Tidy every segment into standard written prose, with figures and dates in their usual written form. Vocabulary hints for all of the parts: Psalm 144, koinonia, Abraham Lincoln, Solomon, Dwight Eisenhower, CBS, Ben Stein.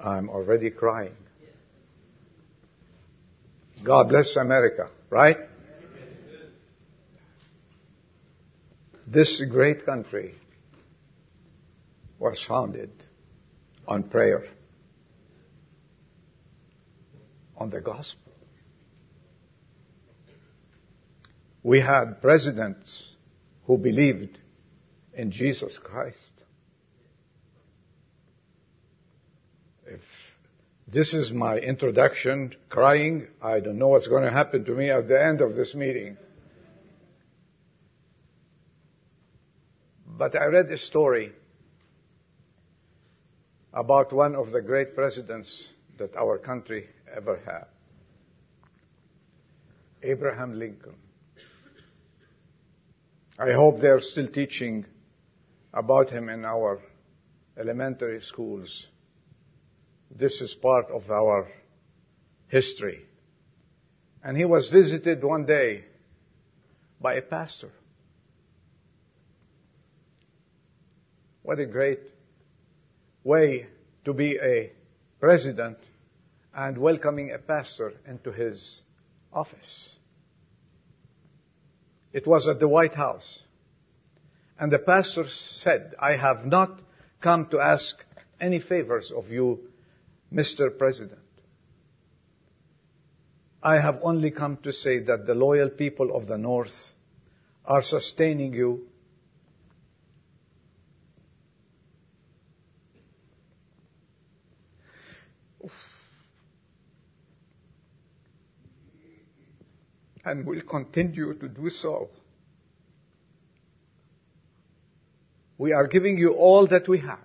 I'm already crying. God bless America, right? This great country was founded on prayer, on the gospel. We had presidents who believed in Jesus Christ. If this is my introduction, crying, I don't know what's going to happen to me at the end of this meeting. But I read a story about one of the great presidents that our country ever had, Abraham Lincoln. I hope they're still teaching about him in our elementary schools. This is part of our history. And he was visited one day by a pastor. What a great way to be a president and welcoming a pastor into his office. It was at the White House. And the pastor said, "I have not come to ask any favors of you, Mr. President. I have only come to say that the loyal people of the North are sustaining you. And will continue to do so. We are giving you all that we have,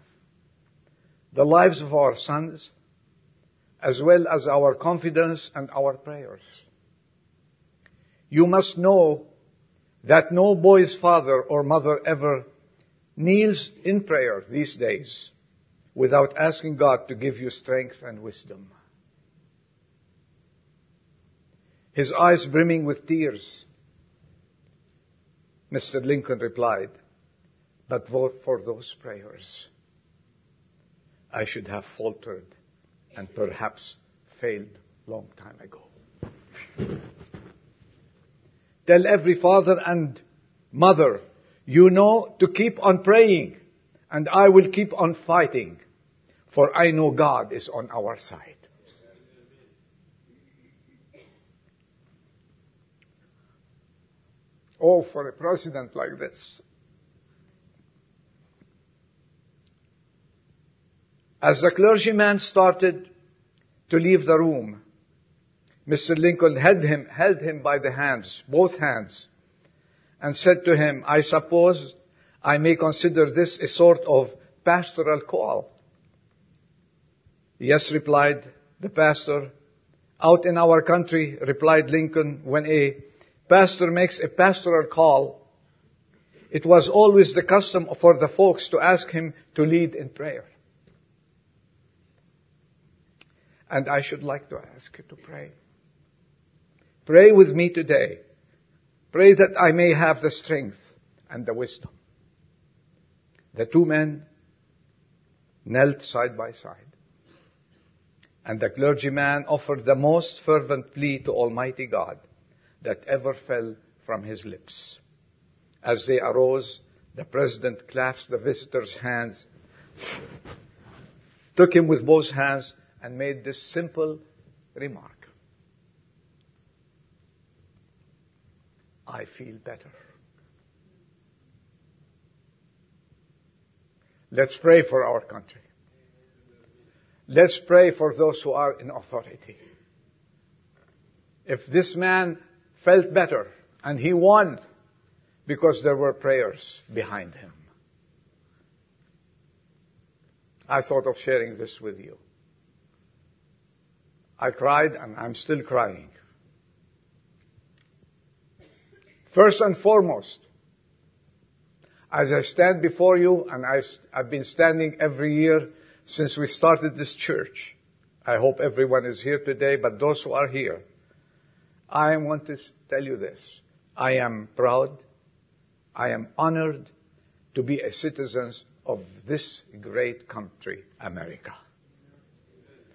the lives of our sons, as well as our confidence and our prayers. You must know that no boy's father or mother ever kneels in prayer these days without asking God to give you strength and wisdom." His eyes brimming with tears, Mr. Lincoln replied, "But for those prayers, I should have faltered and perhaps failed long time ago. Tell every father and mother, you know, to keep on praying, and I will keep on fighting, for I know God is on our side." Oh, for a president like this. As the clergyman started to leave the room, Mr. Lincoln held him by the hands, both hands, and said to him, "I suppose I may consider this a sort of pastoral call." "Yes," replied the pastor. "Out in our country," replied Lincoln, "when a pastor makes a pastoral call, it was always the custom for the folks to ask him to lead in prayer. And I should like to ask you to pray. Pray with me today. Pray that I may have the strength and the wisdom." The two men knelt side by side, and the clergyman offered the most fervent plea to Almighty God that ever fell from his lips. As they arose, the president clasped the visitor's hands, took him with both hands, and made this simple remark: "I feel better. Let's pray for our country. Let's pray for those who are in authority." If this man felt better, and he won because there were prayers behind him. I thought of sharing this with you. I cried, and I'm still crying. First and foremost, as I stand before you, and I've been standing every year since we started this church. I hope everyone is here today, but those who are here, I want to tell you this. I am proud, I am honored to be a citizen of this great country, America.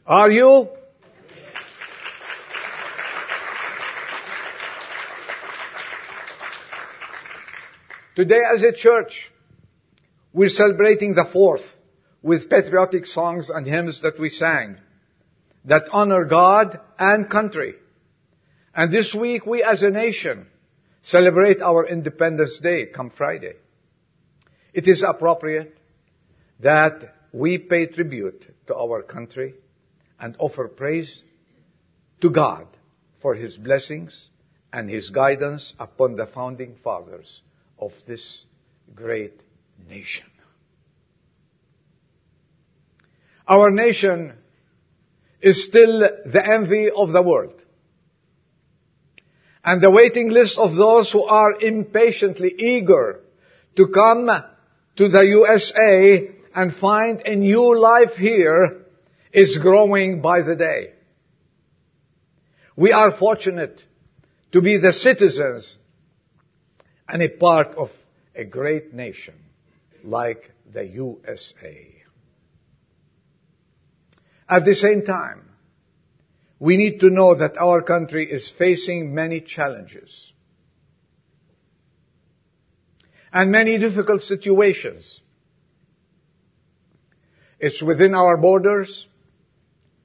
Are you? Today as a church, we're celebrating the 4th with patriotic songs and hymns that we sang that honor God and country. And this week we as a nation celebrate our Independence Day come Friday. It is appropriate that we pay tribute to our country and offer praise to God for His blessings and His guidance upon the founding fathers of this great nation. Our nation is still the envy of the world. And the waiting list of those who are impatiently eager to come to the USA and find a new life here is growing by the day. We are fortunate to be the citizens and a part of a great nation like the USA. At the same time, we need to know that our country is facing many challenges and many difficult situations. It's within our borders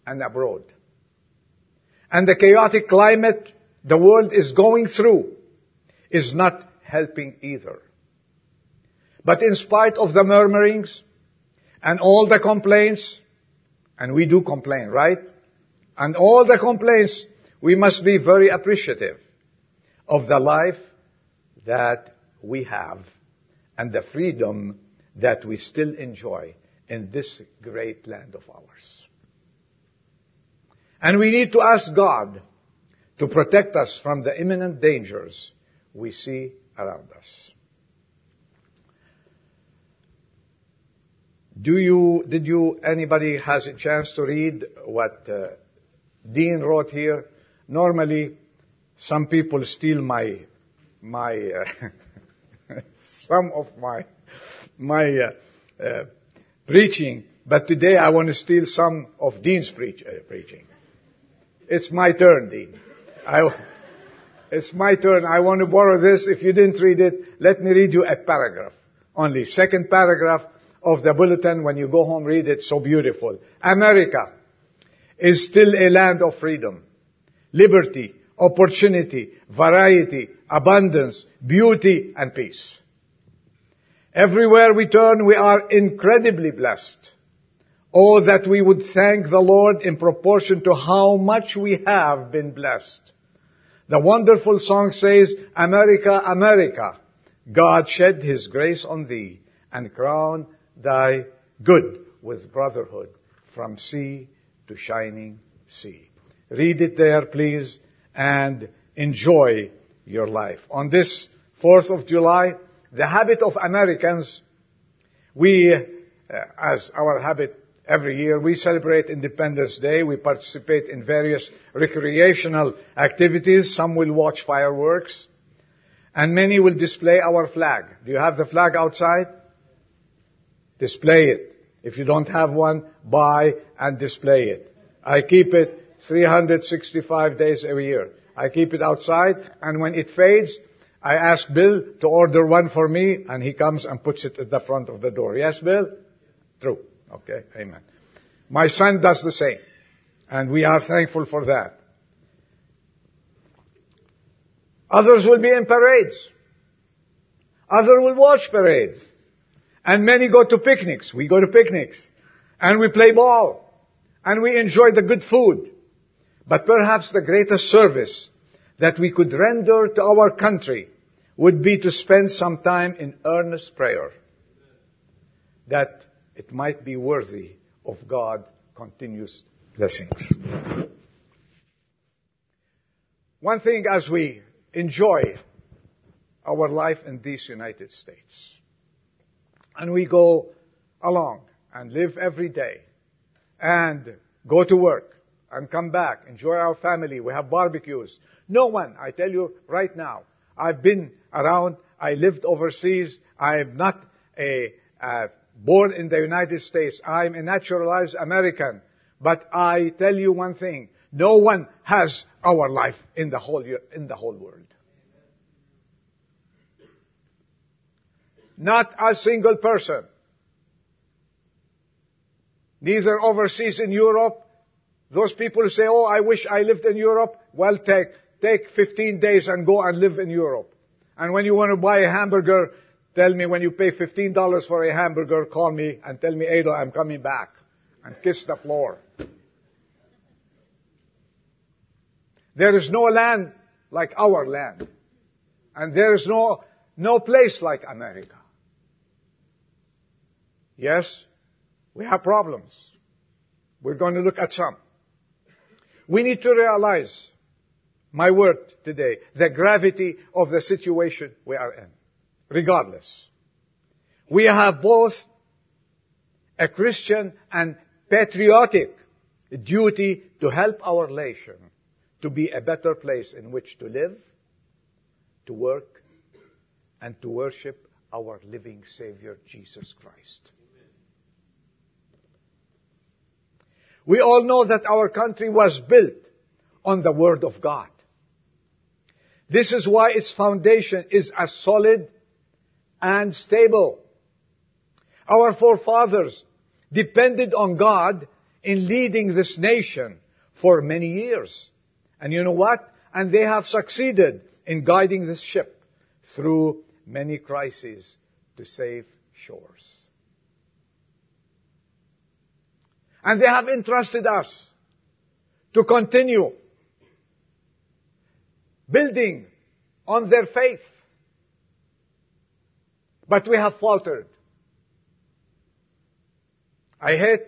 and abroad. And the chaotic climate the world is going through is not helping either. But in spite of the murmurings and all the complaints, and we do complain, right? And all the complaints, we must be very appreciative of the life that we have and the freedom that we still enjoy in this great land of ours. And we need to ask God to protect us from the imminent dangers we see around us. Anybody has a chance to read what Dean wrote here? Normally, some people steal some of my preaching, but today I want to steal some of Dean's preaching. It's my turn, Dean. It's my turn. I want to borrow this. If you didn't read it, let me read you a paragraph. Only second paragraph of the bulletin. When you go home, read it. So beautiful. America is still a land of freedom, liberty, opportunity, variety, abundance, beauty, and peace. Everywhere we turn, we are incredibly blessed. Oh, that we would thank the Lord in proportion to how much we have been blessed. The wonderful song says, America, America, God shed His grace on thee and crown thy good with brotherhood from sea to shining sea. Read it there, please, and enjoy your life. On this 4th of July, the habit of Americans, we, as our habit every year, we celebrate Independence Day. We participate in various recreational activities. Some will watch fireworks. And many will display our flag. Do you have the flag outside? Display it. If you don't have one, buy and display it. I keep it 365 days a year. I keep it outside. And when it fades, I ask Bill to order one for me. And he comes and puts it at the front of the door. Yes, Bill? True. Okay, amen. My son does the same, and we are thankful for that. Others will be in parades. Others will watch parades. And many go to picnics. We go to picnics. And we play ball. And we enjoy the good food. But perhaps the greatest service that we could render to our country would be to spend some time in earnest prayer, that it might be worthy of God's continuous blessings. One thing as we enjoy our life in these United States, and we go along and live every day, and go to work, and come back, enjoy our family, we have barbecues. No one, I tell you right now, I've been around, I lived overseas, I'm not born in the United States. I'm a naturalized American. But I tell you one thing, no one has our life in the whole world. Not a single person. Neither overseas in Europe. Those people who say, oh, I wish I lived in Europe. Well, take 15 days and go and live in Europe. And when you want to buy a hamburger, tell me when you pay $15 for a hamburger, call me and tell me, Ada, I'm coming back. And kiss the floor. There is no land like our land. And there is no place like America. Yes, we have problems. We're going to look at some. We need to realize, my word today, the gravity of the situation we are in. Regardless, we have both a Christian and patriotic duty to help our nation to be a better place in which to live, to work, and to worship our living Savior, Jesus Christ. We all know that our country was built on the Word of God. This is why its foundation is as solid and stable. Our forefathers depended on God in leading this nation for many years. And you know what? And they have succeeded in guiding this ship through many crises to safe shores. And they have entrusted us to continue building on their faith. But we have faltered. I hate,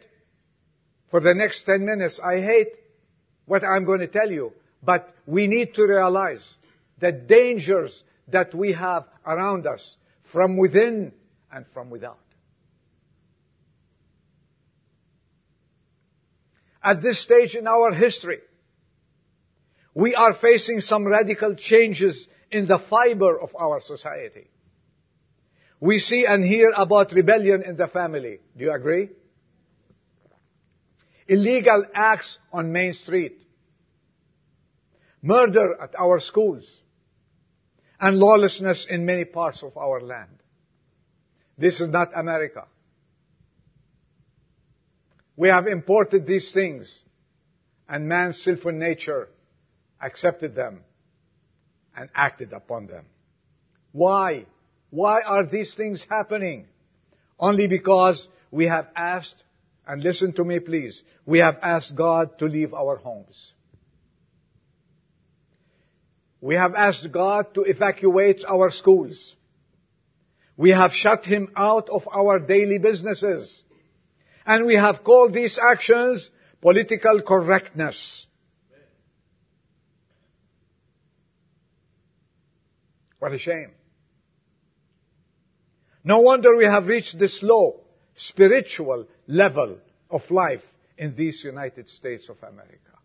for the next 10 minutes, I hate what I'm going to tell you. But we need to realize the dangers that we have around us from within and from without. At this stage in our history, we are facing some radical changes in the fiber of our society. We see and hear about rebellion in the family. Do you agree? Illegal acts on Main Street, murder at our schools, and lawlessness in many parts of our land. This is not America. We have imported these things, and man's sinful nature accepted them and acted upon them. Why? Why are these things happening? Only because we have asked, and listen to me please, we have asked God to leave our homes. We have asked God to evacuate our schools. We have shut Him out of our daily businesses. And we have called these actions political correctness. What a shame. No wonder we have reached this low spiritual level of life in these United States of America.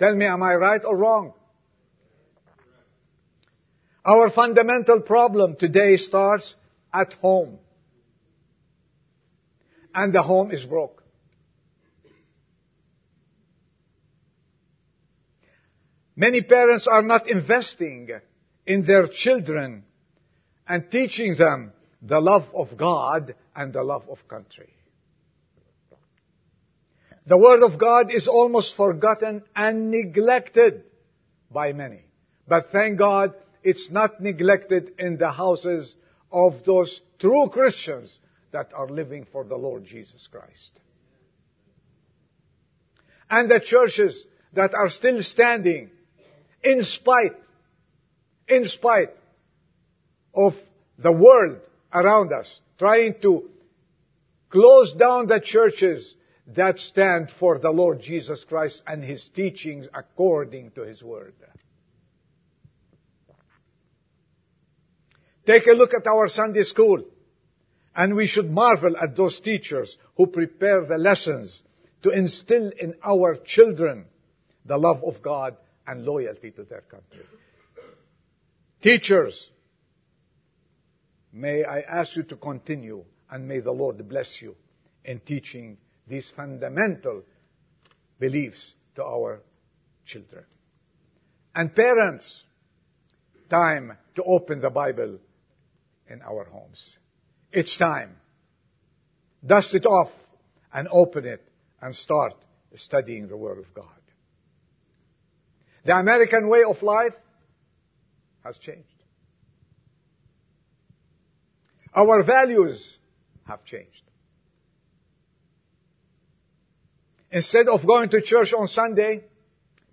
Tell me, am I right or wrong? Our fundamental problem today starts at home. And the home is broke. Many parents are not investing in their children and teaching them the love of God and the love of country. The Word of God is almost forgotten and neglected by many. But thank God, it's not neglected in the houses of those true Christians that are living for the Lord Jesus Christ. And the churches that are still standing in spite of the world around us trying to close down the churches that stand for the Lord Jesus Christ and His teachings according to His Word. Take a look at our Sunday school. And we should marvel at those teachers who prepare the lessons to instill in our children the love of God and loyalty to their country. Teachers, may I ask you to continue, and may the Lord bless you in teaching these fundamental beliefs to our children. And parents, time to open the Bible in our homes. It's time. Dust it off and open it and start studying the Word of God. The American way of life has changed. Our values have changed. Instead of going to church on Sunday,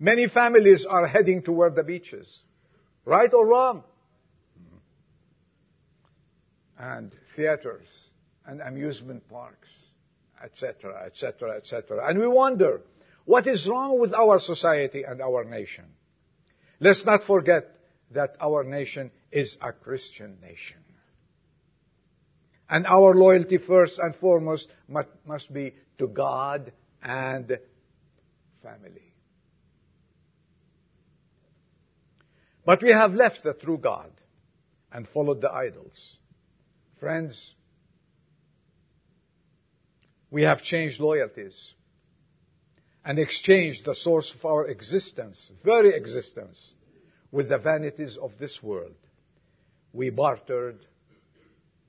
many families are heading toward the beaches. Right or wrong? And theaters and amusement parks, etc., etc., etc. And we wonder, what is wrong with our society and our nation? Let's not forget that our nation is a Christian nation. And our loyalty first and foremost must be to God and family. But we have left the true God and followed the idols. Friends, we have changed loyalties and exchanged the source of our existence, very existence, with the vanities of this world. We bartered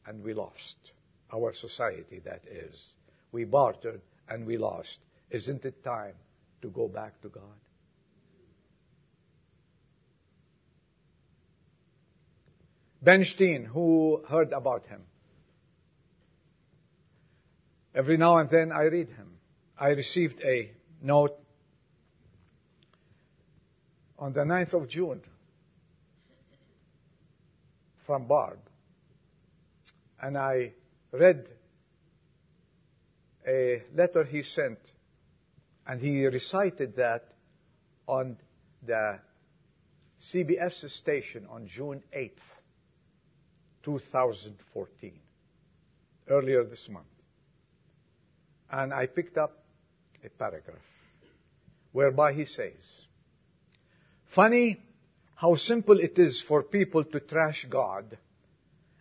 and we lost. Our society, that is. We bartered and we lost. Isn't it time to go back to God? Ben Stein, who heard about him? Every now and then I read him. I received a note on the 9th of June from Barb. And I read a letter he sent, and he recited that on the CBS station on June 8th. 2014, earlier this month. And I picked up a paragraph whereby he says, funny how simple it is for people to trash God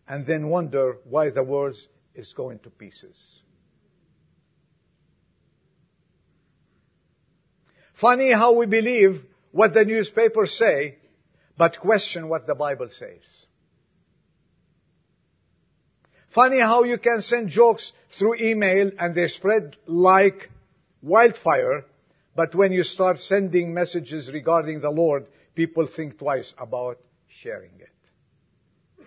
and then wonder why the world is going to pieces. Funny how we believe what the newspapers say, but question what the Bible says. Funny how you can send jokes through email and they spread like wildfire, but when you start sending messages regarding the Lord, people think twice about sharing it.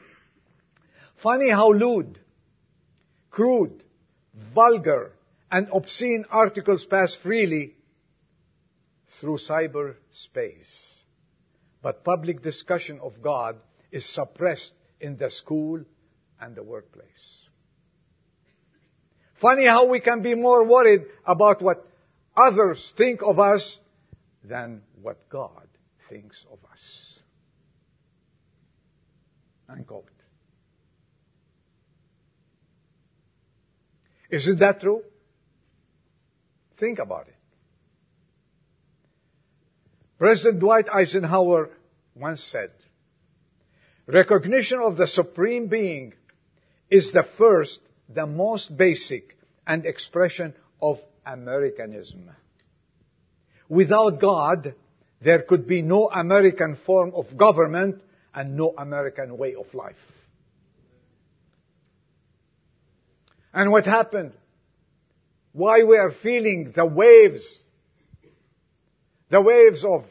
Funny how lewd, crude, vulgar, and obscene articles pass freely through cyberspace, but public discussion of God is suppressed in the school and the workplace. Funny how we can be more worried about what others think of us than what God thinks of us. Unquote. Isn't that true? Think about it. President Dwight Eisenhower once said, recognition of the Supreme Being is the first, the most basic, and expression of Americanism. Without God, there could be no American form of government and no American way of life. And what happened? Why we are feeling the waves of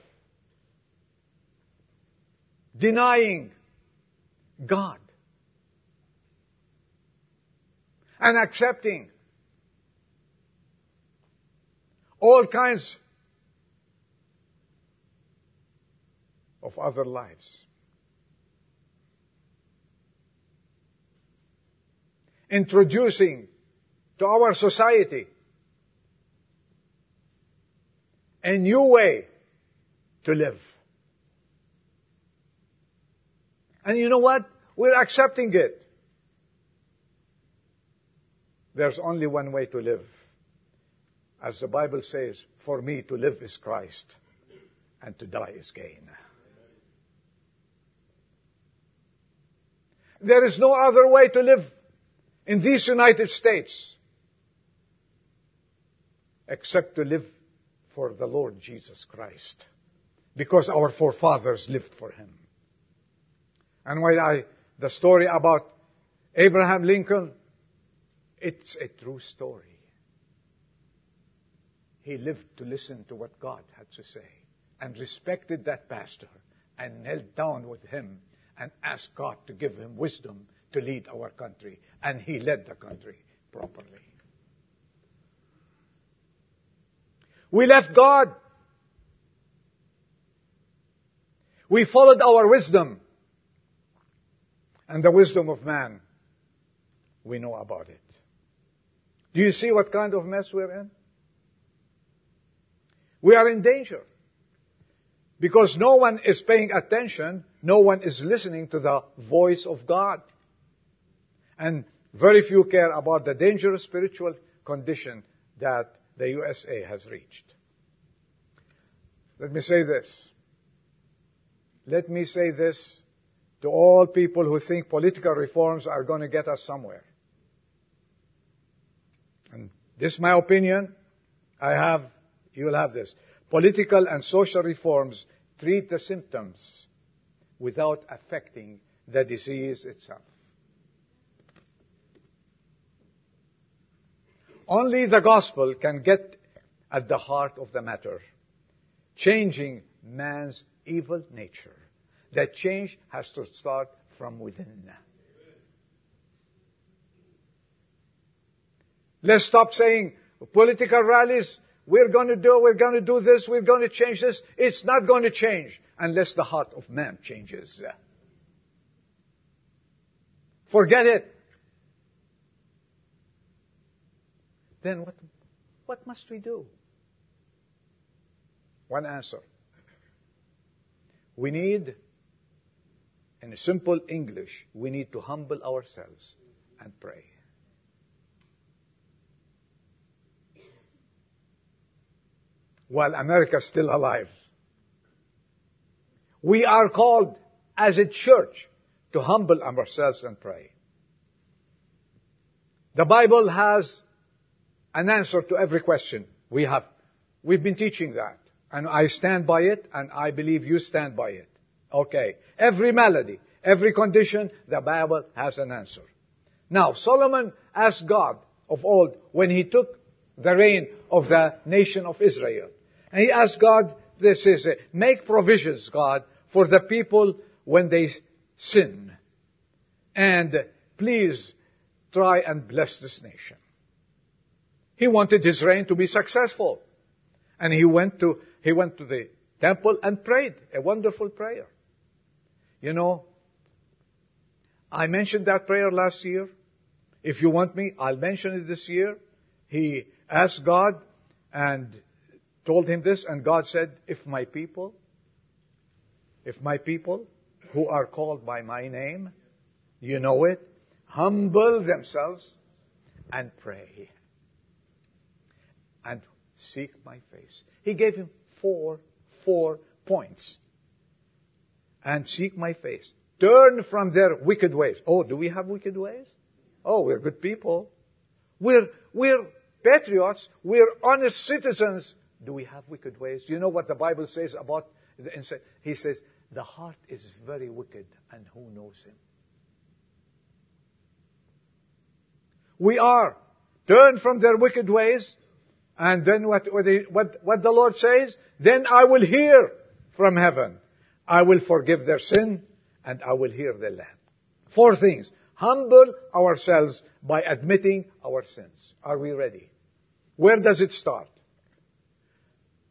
denying God and accepting all kinds of other lives. Introducing to our society a new way to live. And you know what? We're accepting it. There's only one way to live. As the Bible says, for me to live is Christ, and to die is gain. There is no other way to live in these United States except to live for the Lord Jesus Christ, because our forefathers lived for him. And while the story about Abraham Lincoln, it's a true story. He lived to listen to what God had to say and respected that pastor and knelt down with him and asked God to give him wisdom to lead our country. And he led the country properly. We left God. We followed our wisdom. And the wisdom of man, we know about it. Do you see what kind of mess we're in? We are in danger. Because no one is paying attention, no one is listening to the voice of God. And very few care about the dangerous spiritual condition that the USA has reached. Let me say this. Let me say this to all people who think political reforms are going to get us somewhere. And this is my opinion. You will have this. Political and social reforms treat the symptoms without affecting the disease itself. Only the gospel can get at the heart of the matter, changing man's evil nature. That change has to start from within. Let's stop saying political rallies, we're going to do this, we're going to change this. It's not going to change unless the heart of man changes. Forget it. Then what must we do? One answer. We need, in simple English, we need to humble ourselves and pray. While America is still alive, we are called as a church to humble ourselves and pray. The Bible has an answer to every question we have. We've been teaching that. And I stand by it, and I believe you stand by it. Okay. Every malady, every condition, the Bible has an answer. Now, Solomon asked God of old when he took the reign of the nation of Israel. And he asked God, this is it, make provisions, God, for the people when they sin. And please try and bless this nation. He wanted his reign to be successful. And he went to the temple and prayed a wonderful prayer. You know, I mentioned that prayer last year. If you want me, I'll mention it this year. He asked God and told him this, and God said, if my people who are called by my name, you know it, humble themselves and pray and seek my face. He gave him four points. And seek my face. Turn from their wicked ways. Oh, do we have wicked ways? Oh, we're good people. We're patriots. We're honest citizens. Do we have wicked ways? You know what the Bible says about the inside? He says, the heart is very wicked, and who knows him? We are. Turn from their wicked ways. And then what the Lord says, then I will hear from heaven. I will forgive their sin, and I will hear their land. Four things. Humble ourselves by admitting our sins. Are we ready? Where does it start?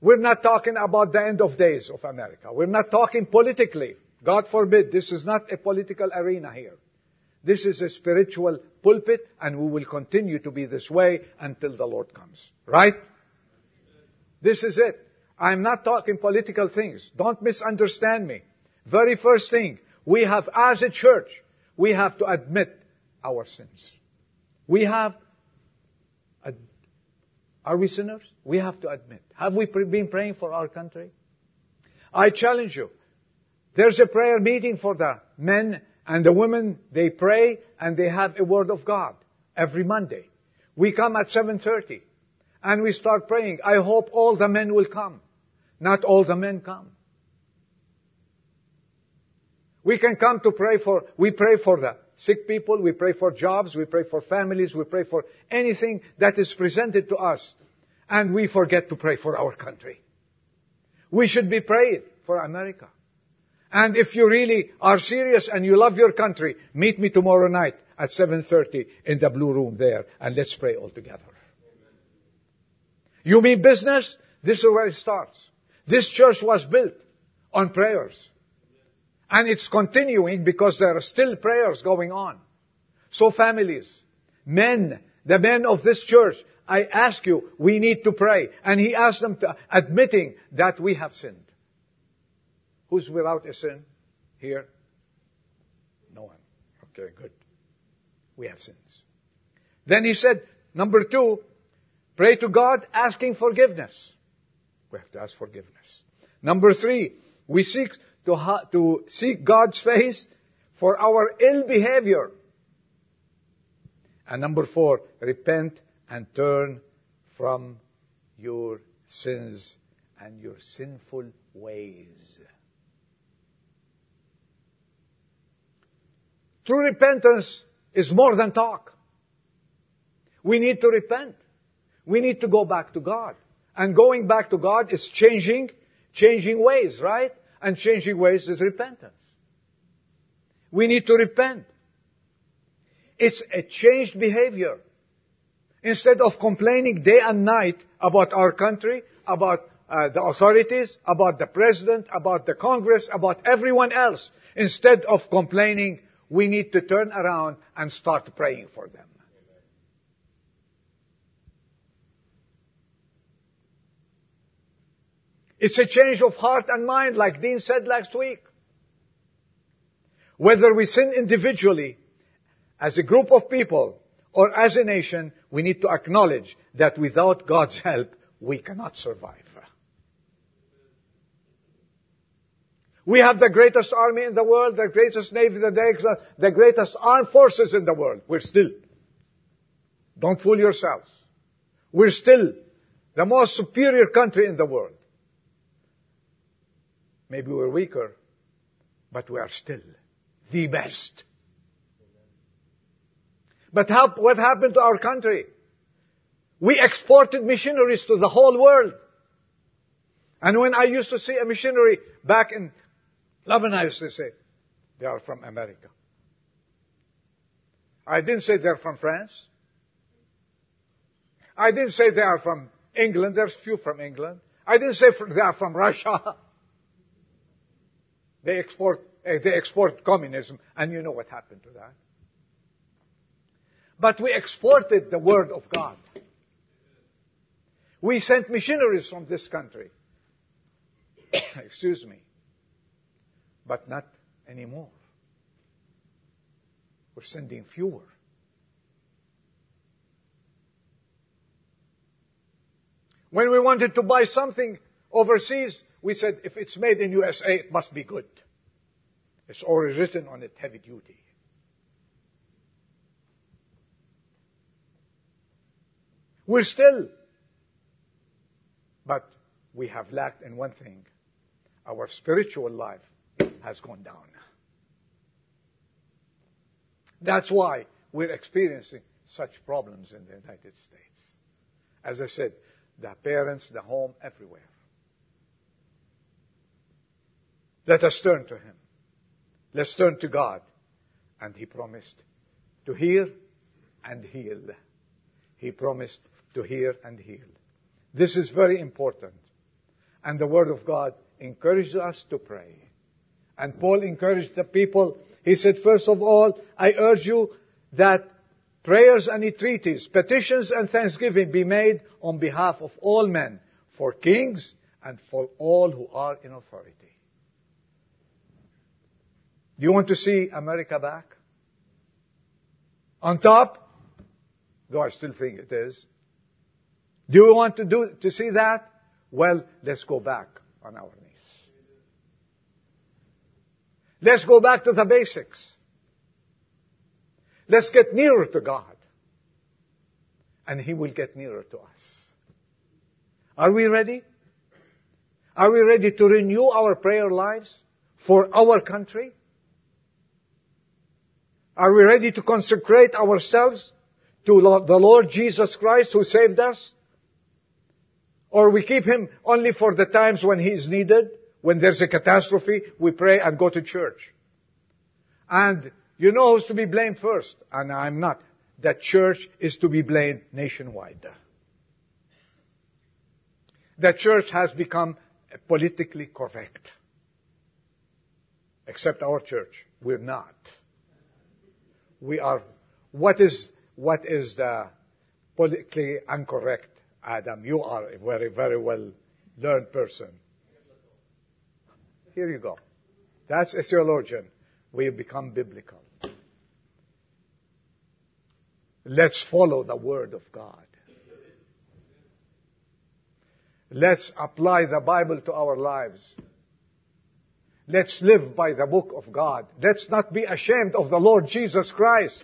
We're not talking about the end of days of America. We're not talking politically. God forbid, this is not a political arena here. This is a spiritual pulpit, and we will continue to be this way until the Lord comes. Right? This is it. I'm not talking political things. Don't misunderstand me. Very first thing, we have, as a church, we have to admit our sins. Are we sinners? We have to admit. Have we been praying for our country? I challenge you. There's a prayer meeting for the men and the women, they pray, and they have a word of God every Monday. We come at 7:30, and we start praying. I hope all the men will come. Not all the men come. We can come to pray for, we pray for the sick people, we pray for jobs, we pray for families, we pray for anything that is presented to us. And we forget to pray for our country. We should be praying for America. And if you really are serious and you love your country, meet me tomorrow night at 7:30 in the blue room there, and let's pray all together. You mean business? This is where it starts. This church was built on prayers. And it's continuing because there are still prayers going on. So families, men, the men of this church, I ask you, we need to pray. And he asked them to, admitting that we have sinned. Who's without a sin here? No one. Okay, good. We have sins. Then he said, number two, pray to God asking forgiveness. We have to ask forgiveness. Number three, we seek to seek God's face for our ill behavior. And number four, repent and turn from your sins and your sinful ways. True repentance is more than talk. We need to repent. We need to go back to God. And going back to God is changing ways, right? And changing ways is repentance. We need to repent. It's a changed behavior. Instead of complaining day and night about our country, about the authorities, about the president, about the Congress, about everyone else, instead of complaining, we need to turn around and start praying for them. It's a change of heart and mind, like Dean said last week. Whether we sin individually, as a group of people, or as a nation, we need to acknowledge that without God's help, we cannot survive. We have the greatest army in the world, the greatest navy, the greatest armed forces in the world. We're still, don't fool yourselves, we're still the most superior country in the world. Maybe we're weaker, but we are still the best. But what happened to our country? We exported missionaries to the whole world. And when I used to see a missionary back in Lebanon, I used to say, they are from America. I didn't say they're from France. I didn't say they are from England. There's few from England. I didn't say they are from Russia. They export communism, and you know what happened to that. But we exported the Word of God. We sent missionaries from this country. Excuse me. But not anymore. We're sending fewer. When we wanted to buy something overseas, we said, if it's made in USA, it must be good. It's already written on it, heavy duty. We're still, but we have lacked in one thing. Our spiritual life has gone down. That's why we're experiencing such problems in the United States. As I said, the parents, the home, everywhere. Let us turn to Him. Let's turn to God. And He promised to hear and heal. He promised to hear and heal. This is very important. And the Word of God encourages us to pray. And Paul encouraged the people. He said, first of all, I urge you that prayers and entreaties, petitions and thanksgiving be made on behalf of all men, for kings and for all who are in authority. Do you want to see America back? On top? Though I still think it is. Do you want to see that? Well, let's go back on our knees. Let's go back to the basics. Let's get nearer to God. And He will get nearer to us. Are we ready? Are we ready to renew our prayer lives for our country? Are we ready to consecrate ourselves to the Lord Jesus Christ who saved us? Or we keep Him only for the times when He is needed, when there's a catastrophe, we pray and go to church. And you know who's to be blamed first, and I'm not. That church is to be blamed nationwide. The church has become politically correct. Except our church. We're not. We are. What is the politically incorrect, Adam? You are a very, very well learned person. Here you go. That's a theologian. We become biblical. Let's follow the Word of God. Let's apply the Bible to our lives. Let's live by the book of God. Let's not be ashamed of the Lord Jesus Christ.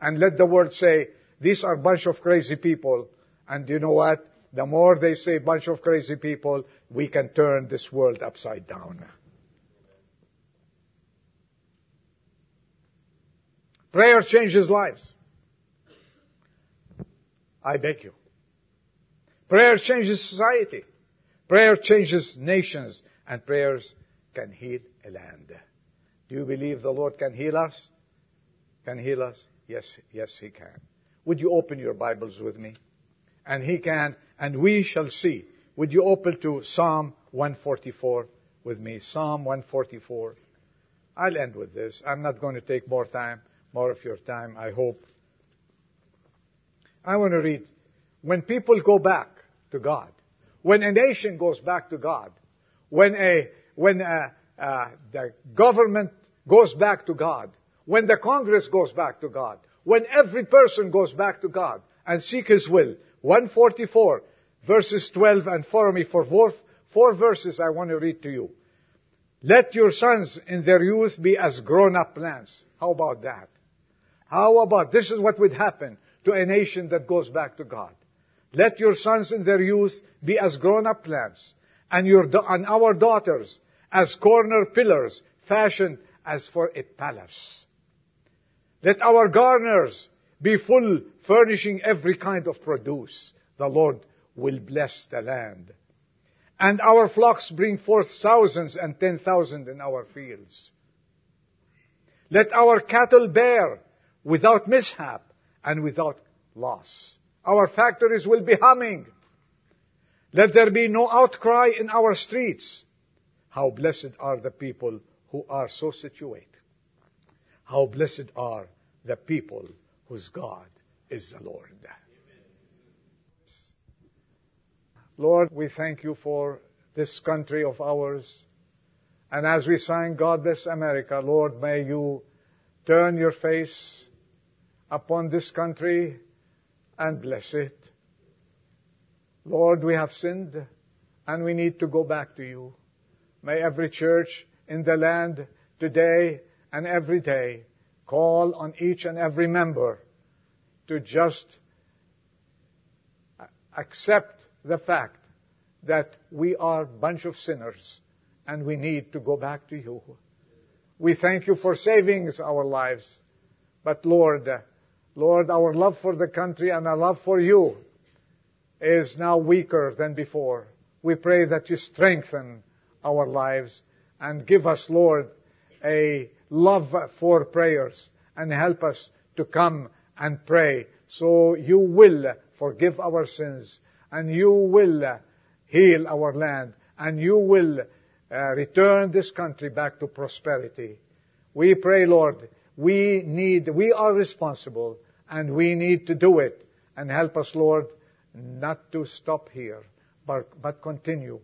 And let the world say, these are a bunch of crazy people. And you know what? The more they say bunch of crazy people, we can turn this world upside down. Prayer changes lives. I beg you. Prayer changes society. Prayer changes nations. And prayers can heal a land. Do you believe the Lord can heal us? Can heal us? Yes, He can. Would you open your Bibles with me? And He can, and we shall see. Would you open to Psalm 144 with me? Psalm 144. I'll end with this. I'm not going to take more of your time, I hope. I want to read. When people go back to God, when a nation goes back to God, when the government goes back to God, when the Congress goes back to God, when every person goes back to God and seek His will. 144, verses 12 and follow me for four verses I want to read to you. Let your sons in their youth be as grown-up plants. How about that? How about, this is what would happen to a nation that goes back to God. Let your sons in their youth be as grown-up plants, and our daughters as corner pillars fashioned as for a palace. Let our garners be full, furnishing every kind of produce. The Lord will bless the land. And our flocks bring forth thousands and 10,000 in our fields. Let our cattle bear without mishap and without loss. Our factories will be humming. Let there be no outcry in our streets. How blessed are the people who are so situated. How blessed are the people whose God is the Lord. Amen. Lord, we thank You for this country of ours. And as we sang, God bless America, Lord, may You turn Your face upon this country and bless it. Lord, we have sinned and we need to go back to You. May every church in the land today and every day call on each and every member to just accept the fact that we are a bunch of sinners and we need to go back to You. We thank You for saving our lives. But Lord, our love for the country and our love for You is now weaker than before. We pray that You strengthen our lives and give us, Lord, a love for prayers and help us to come and pray, so You will forgive our sins, and You will heal our land, and You will return this country back to prosperity. We pray, Lord, we are responsible, and we need to do it. And help us, Lord, not to stop here, but continue.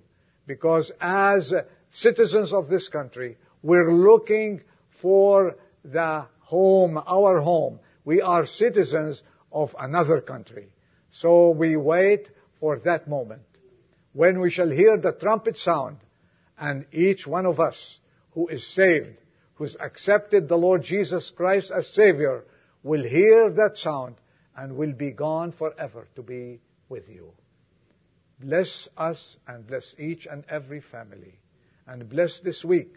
Because as citizens of this country, we're looking for the home, our home. We are citizens of another country. So we wait for that moment when we shall hear the trumpet sound, and each one of us who is saved, who's accepted the Lord Jesus Christ as Savior, will hear that sound and will be gone forever to be with You. Bless us and bless each and every family. And bless this week.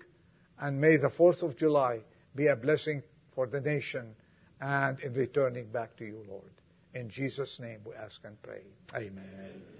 And may the 4th of July be a blessing for the nation and in returning back to you, Lord. In Jesus' name we ask and pray. Amen. Amen.